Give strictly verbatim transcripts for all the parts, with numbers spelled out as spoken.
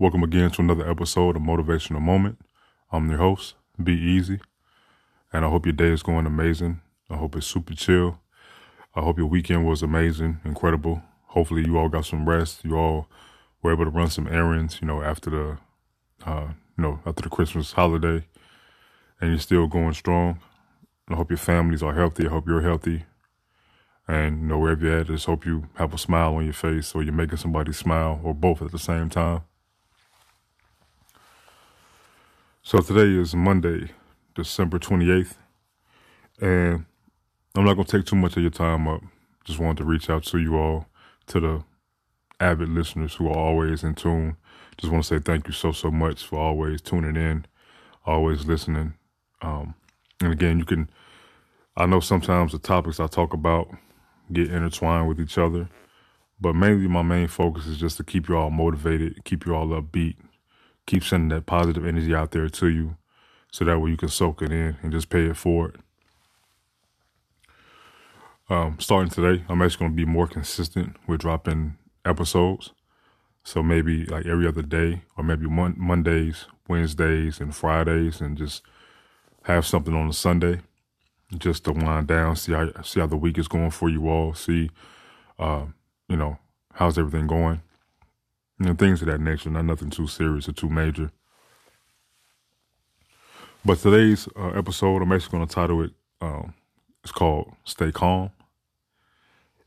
Welcome again to another episode of Motivational Moment. I'm your host, Be Easy. And I hope your day is going amazing. I hope it's super chill. I hope your weekend was amazing, incredible. Hopefully you all got some rest. You all were able to run some errands, you know, after the, uh, you know, after the Christmas holiday. And you're still going strong. I hope your families are healthy. I hope you're healthy. And, you know, wherever you're at, I just hope you have a smile on your face or you're making somebody smile or both at the same time. So today is Monday, December twenty-eighth, and I'm not going to take too much of your time up. Just wanted to reach out to you all, to the avid listeners who are always in tune. Just want to say thank you so, so much for always tuning in, always listening. Um, and again, you can, I know sometimes the topics I talk about get intertwined with each other, but mainly my main focus is just to keep you all motivated, keep you all upbeat, keep sending that positive energy out there to you. So that way you can soak it in and just pay it forward. Um, starting today, I'm actually going to be more consistent with dropping episodes. So maybe like every other day, or maybe mon- Mondays, Wednesdays, and Fridays, and just have something on a Sunday just to wind down, see how see how the week is going for you all, see, uh, you know, how's everything going, and things of that nature. Not nothing too serious or too major. But today's uh, episode, I'm actually going to title it, um, it's called Stay Calm.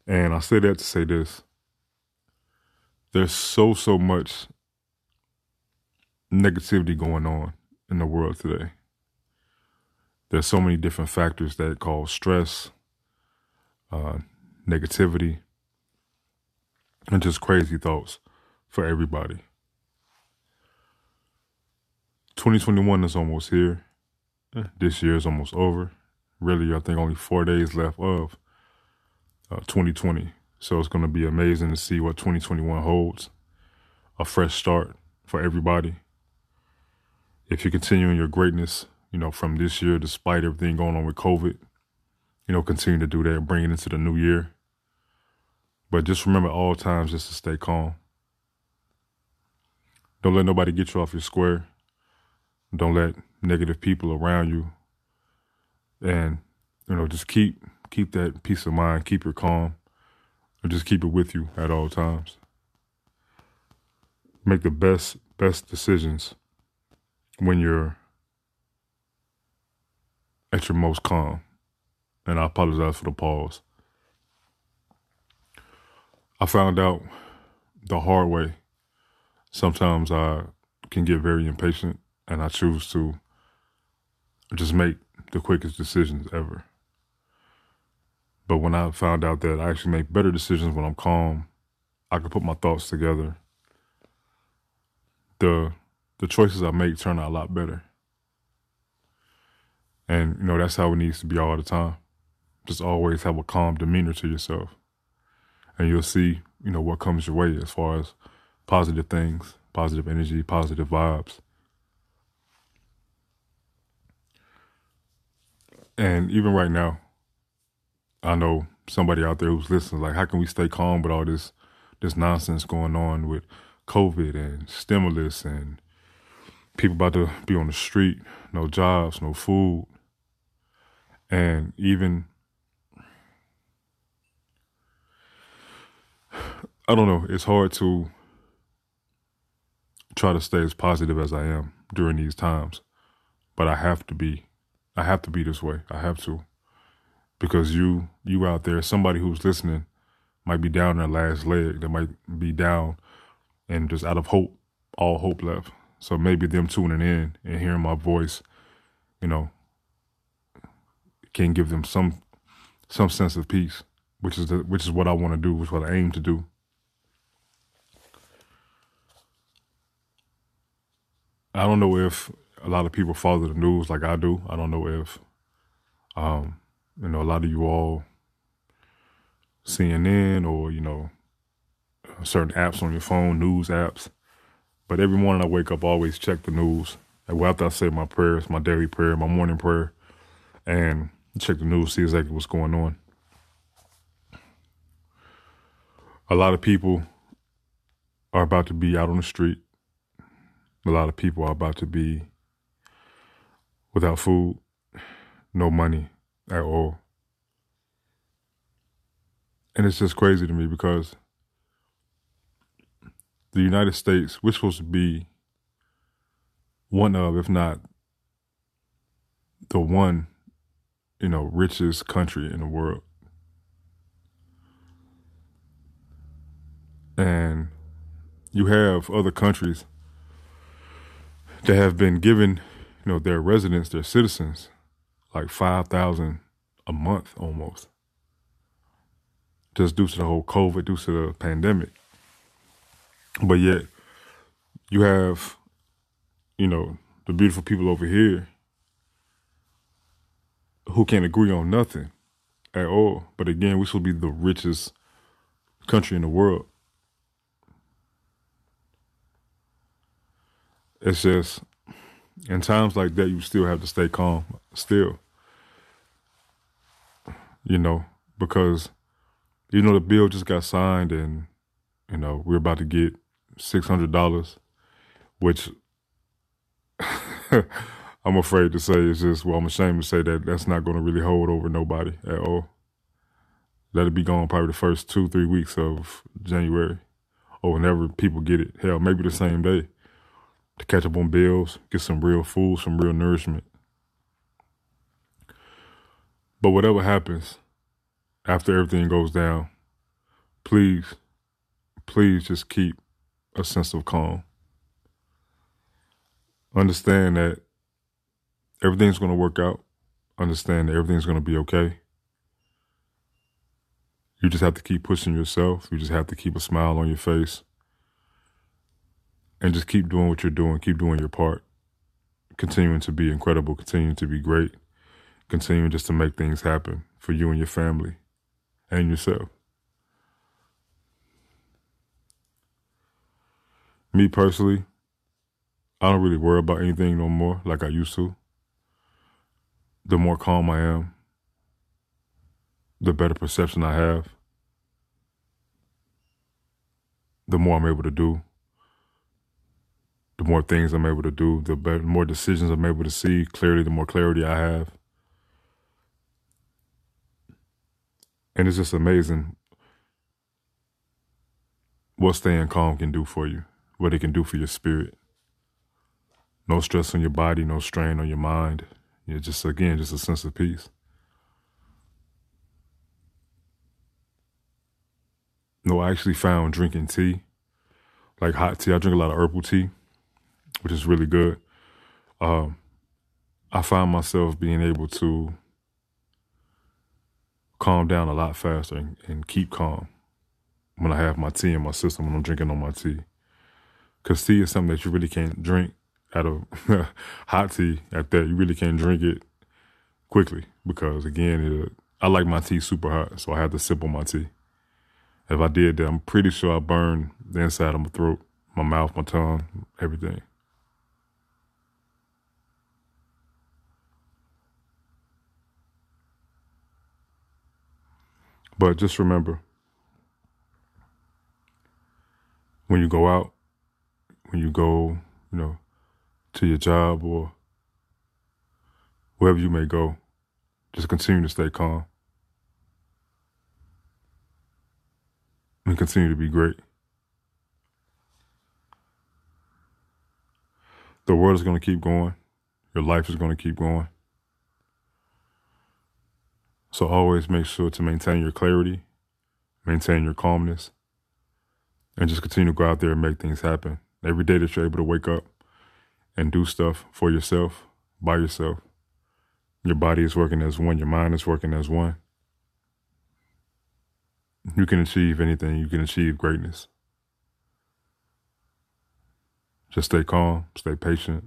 And I say that to say this. There's so, so much negativity going on in the world today. There's so many different factors that cause stress, uh, negativity, and just crazy thoughts for everybody. twenty twenty-one is almost here. This year is almost over. Really, I think only four days left of uh, twenty twenty. So it's going to be amazing to see what twenty twenty-one holds. A fresh start for everybody. If you're continuing your greatness, you know, from this year, despite everything going on with COVID, you know, continue to do that, bring it into the new year. But just remember at all times just to stay calm. Don't let nobody get you off your square. Don't let negative people around you, and, you know, just keep keep that peace of mind, keep your calm, and just keep it with you at all times. Make the best, best decisions when you're at your most calm. And I apologize for the pause. I found out the hard way. Sometimes I can get very impatient. And I choose to just make the quickest decisions ever. But when I found out that I actually make better decisions when I'm calm, I can put my thoughts together. The the choices I make turn out a lot better. And, you know, that's how it needs to be all the time. Just always have a calm demeanor to yourself. And you'll see, you know, what comes your way as far as positive things, positive energy, positive vibes. And even right now, I know somebody out there who's listening, like, how can we stay calm with all this this nonsense going on with COVID and stimulus and people about to be on the street, no jobs, no food. And even, I don't know, it's hard to try to stay as positive as I am during these times but I have to be, I have to be this way. I have to, because you, you out there, somebody who's listening might be down their last leg. They might be down and just out of hope, all hope left. So maybe them tuning in and hearing my voice, you know, can give them some, some sense of peace, which is the, which is what I want to do, which is what I aim to do. I don't know if a lot of people follow the news like I do. I don't know if, um, you know, a lot of you all C N N or, you know, certain apps on your phone, news apps. But every morning I wake up, I always check the news. And after I say my prayers, my daily prayer, my morning prayer, and check the news, see exactly what's going on. A lot of people are about to be out on the street. A lot of people are about to be without food, no money at all. And it's just crazy to me because the United States, we're supposed to be one of, if not the one, you know, richest country in the world. And you have other countries that have been giving, you know, their residents, their citizens, like five thousand dollars a month almost, just due to the whole COVID, due to the pandemic. But yet, you have, you know, the beautiful people over here who can't agree on nothing at all. But again, we should be the richest country in the world. It's just, in times like that, you still have to stay calm, still. You know, because, you know, the bill just got signed and, you know, we're about to get six hundred dollars, which I'm afraid to say is just, well, I'm ashamed to say that that's not going to really hold over nobody at all. That'll be gone probably the first two, three weeks of January or whenever people get it. Hell, maybe the same day. To catch up on bills, get some real food, some real nourishment. But whatever happens, after everything goes down, please, please just keep a sense of calm. Understand that everything's going to work out. Understand that everything's going to be okay. You just have to keep pushing yourself. You just have to keep a smile on your face. And just keep doing what you're doing. Keep doing your part. Continuing to be incredible. Continuing to be great. Continuing just to make things happen for you and your family and yourself. Me personally, I don't really worry about anything no more like I used to. The more calm I am, the better perception I have. The more I'm able to do. The more things I'm able to do, the better, more decisions I'm able to see clearly, the more clarity I have. And it's just amazing what staying calm can do for you, what it can do for your spirit. No stress on your body, no strain on your mind. You're just, again, just a sense of peace. No, I actually found drinking tea, like hot tea. I drink a lot of herbal tea, which is really good. Um, I find myself being able to calm down a lot faster and, and keep calm when I have my tea in my system, when I'm drinking on my tea. Because tea is something that you really can't drink out of hot tea at that. You really can't drink it quickly because, again, it, I like my tea super hot, so I have to sip on my tea. If I did that, I'm pretty sure I burn the inside of my throat, my mouth, my tongue, everything. But just remember, when you go out, when you go, you know, to your job or wherever you may go, just continue to stay calm and continue to be great. The world is going to keep going. your life is going to keep going. So always make sure to maintain your clarity, maintain your calmness, and just continue to go out there and make things happen. Every day that you're able to wake up and do stuff for yourself, by yourself, your body is working as one, your mind is working as one. You can achieve anything. You can achieve greatness. Just stay calm, stay patient,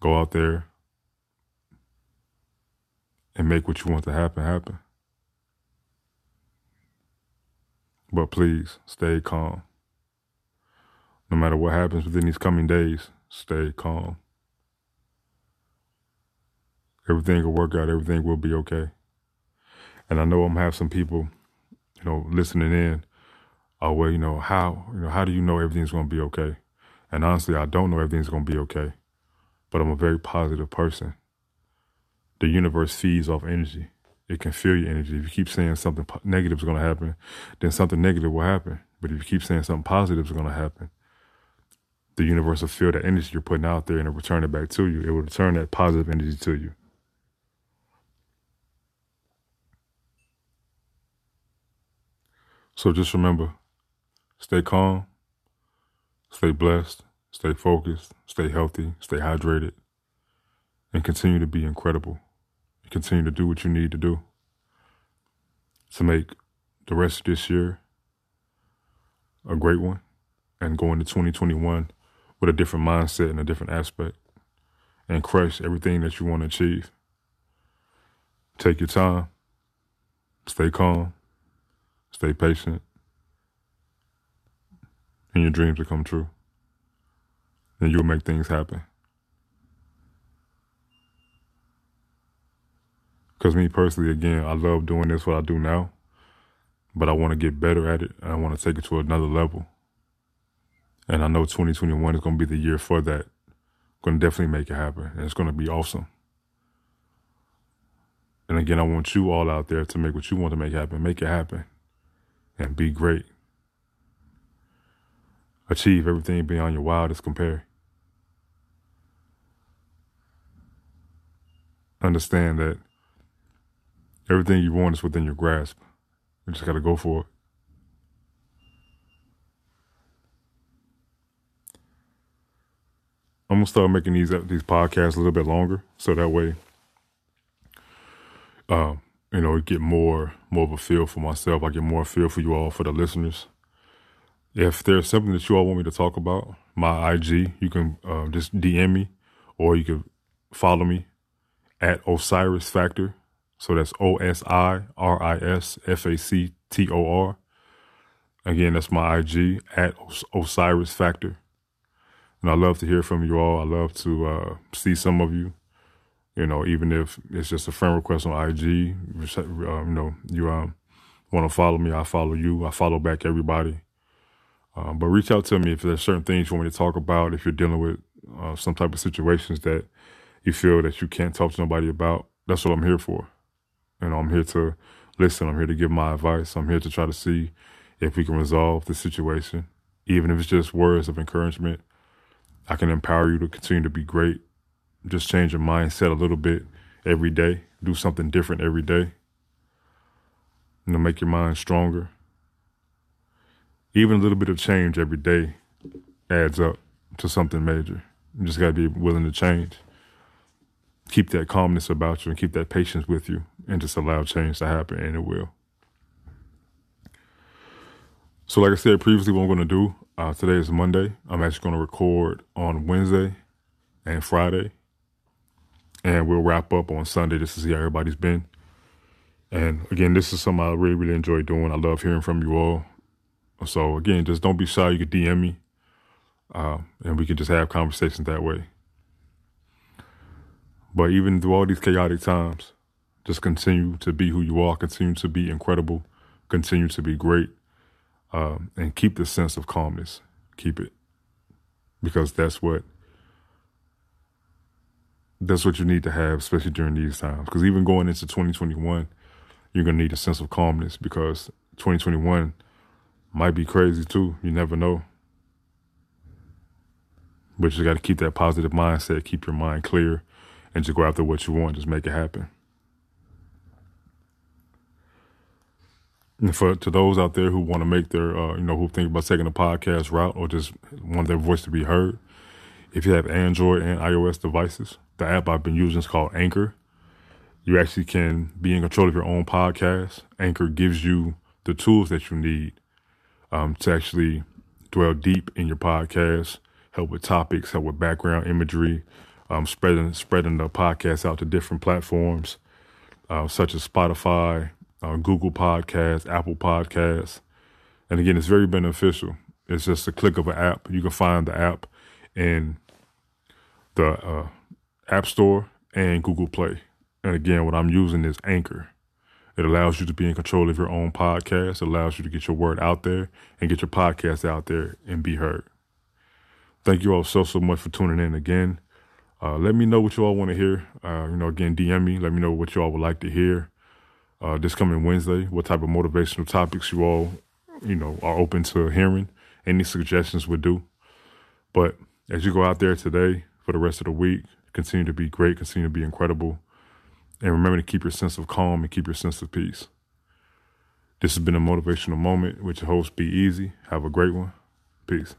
go out there and make what you want to happen, happen. But please, stay calm. No matter what happens within these coming days, stay calm. Everything will work out. Everything will be okay. And I know I'm going to have some people, you know, listening in. Oh, well, you know, how, you know, how do you know everything's going to be okay? And honestly, I don't know everything's going to be okay, but I'm a very positive person. The universe feeds off energy. It can feel your energy. If you keep saying something negative is going to happen, then something negative will happen. But if you keep saying something positive is going to happen, the universe will feel that energy you're putting out there and it'll return it back to you. It will return that positive energy to you. So just remember, stay calm, stay blessed, stay focused, stay healthy, stay hydrated, and continue to be incredible. Continue to do what you need to do to make the rest of this year a great one and go into twenty twenty-one with a different mindset and a different aspect and crush everything that you want to achieve. Take your time, stay calm, stay patient, and your dreams will come true. And you'll make things happen. Because me personally, again, I love doing this, what I do now, but I want to get better at it. And I want to take it to another level. And I know twenty twenty-one is going to be the year for that. I'm going to definitely make it happen. And it's going to be awesome. And again, I want you all out there to make what you want to make happen. Make it happen. And be great. Achieve everything beyond your wildest compare. Understand that everything you want is within your grasp. You just got to go for it. I'm going to start making these these podcasts a little bit longer. So that way, uh, you know, get more, more of a feel for myself. I get more feel for you all, for the listeners. If there's something that you all want me to talk about, my I G, you can uh, just D M me, or you can follow me at OsirisFactor. So that's O S I R I S F A C T O R. Again, that's my I G, at OsirisFactor. And I love to hear from you all. I love to uh, see some of you, you know, even if it's just a friend request on I G. Uh, you know, you um, want to follow me, I follow you. I follow back everybody. Um, but reach out to me if there's certain things you want me to talk about, if you're dealing with uh, some type of situations that you feel that you can't talk to nobody about. That's what I'm here for. You know, I'm here to listen. I'm here to give my advice. I'm here to try to see if we can resolve the situation. Even if it's just words of encouragement, I can empower you to continue to be great. Just change your mindset a little bit every day. Do something different every day. You know, make your mind stronger. Even a little bit of change every day adds up to something major. You just got to be willing to change. Keep that calmness about you and keep that patience with you and just allow change to happen, and it will. So like I said previously, what I'm going to do, uh, today is Monday. I'm actually going to record on Wednesday and Friday, and we'll wrap up on Sunday just to see how everybody's been. And again, this is something I really, really enjoy doing. I love hearing from you all. So again, just don't be shy. You can D M me, uh, and we can just have conversations that way. But even through all these chaotic times, just continue to be who you are, continue to be incredible, continue to be great, um, and keep the sense of calmness. Keep it. Because that's what that's what you need to have, especially during these times. Because even going into twenty twenty-one, you're going to need a sense of calmness, because twenty twenty-one might be crazy too. You never know. But you got to keep that positive mindset, keep your mind clear, and just go after what you want. Just make it happen. And for to those out there who want to make their, uh, you know, who think about taking a podcast route or just want their voice to be heard, if you have Android and iOS devices, the app I've been using is called Anchor. You actually can be in control of your own podcast. Anchor gives you the tools that you need um, to actually dwell deep in your podcast, help with topics, help with background imagery, um, spreading spreading the podcast out to different platforms uh, such as Spotify, uh, Google Podcasts, Apple Podcasts. And again, it's very beneficial. It's just a click of an app. You can find the app in the uh, App Store and Google Play. And again, what I'm using is Anchor. It allows you to be in control of your own podcast. It allows you to get your word out there and get your podcast out there and be heard. Thank you all so, so much for tuning in again. Uh, let me know what you all want to hear. Uh, you know, again, D M me. Let me know what you all would like to hear uh, this coming Wednesday, what type of motivational topics you all, you know, are open to hearing. Any suggestions would do. But as you go out there today for the rest of the week, continue to be great, continue to be incredible. And remember to keep your sense of calm and keep your sense of peace. This has been a motivational moment with your host, Be Easy. Have a great one. Peace.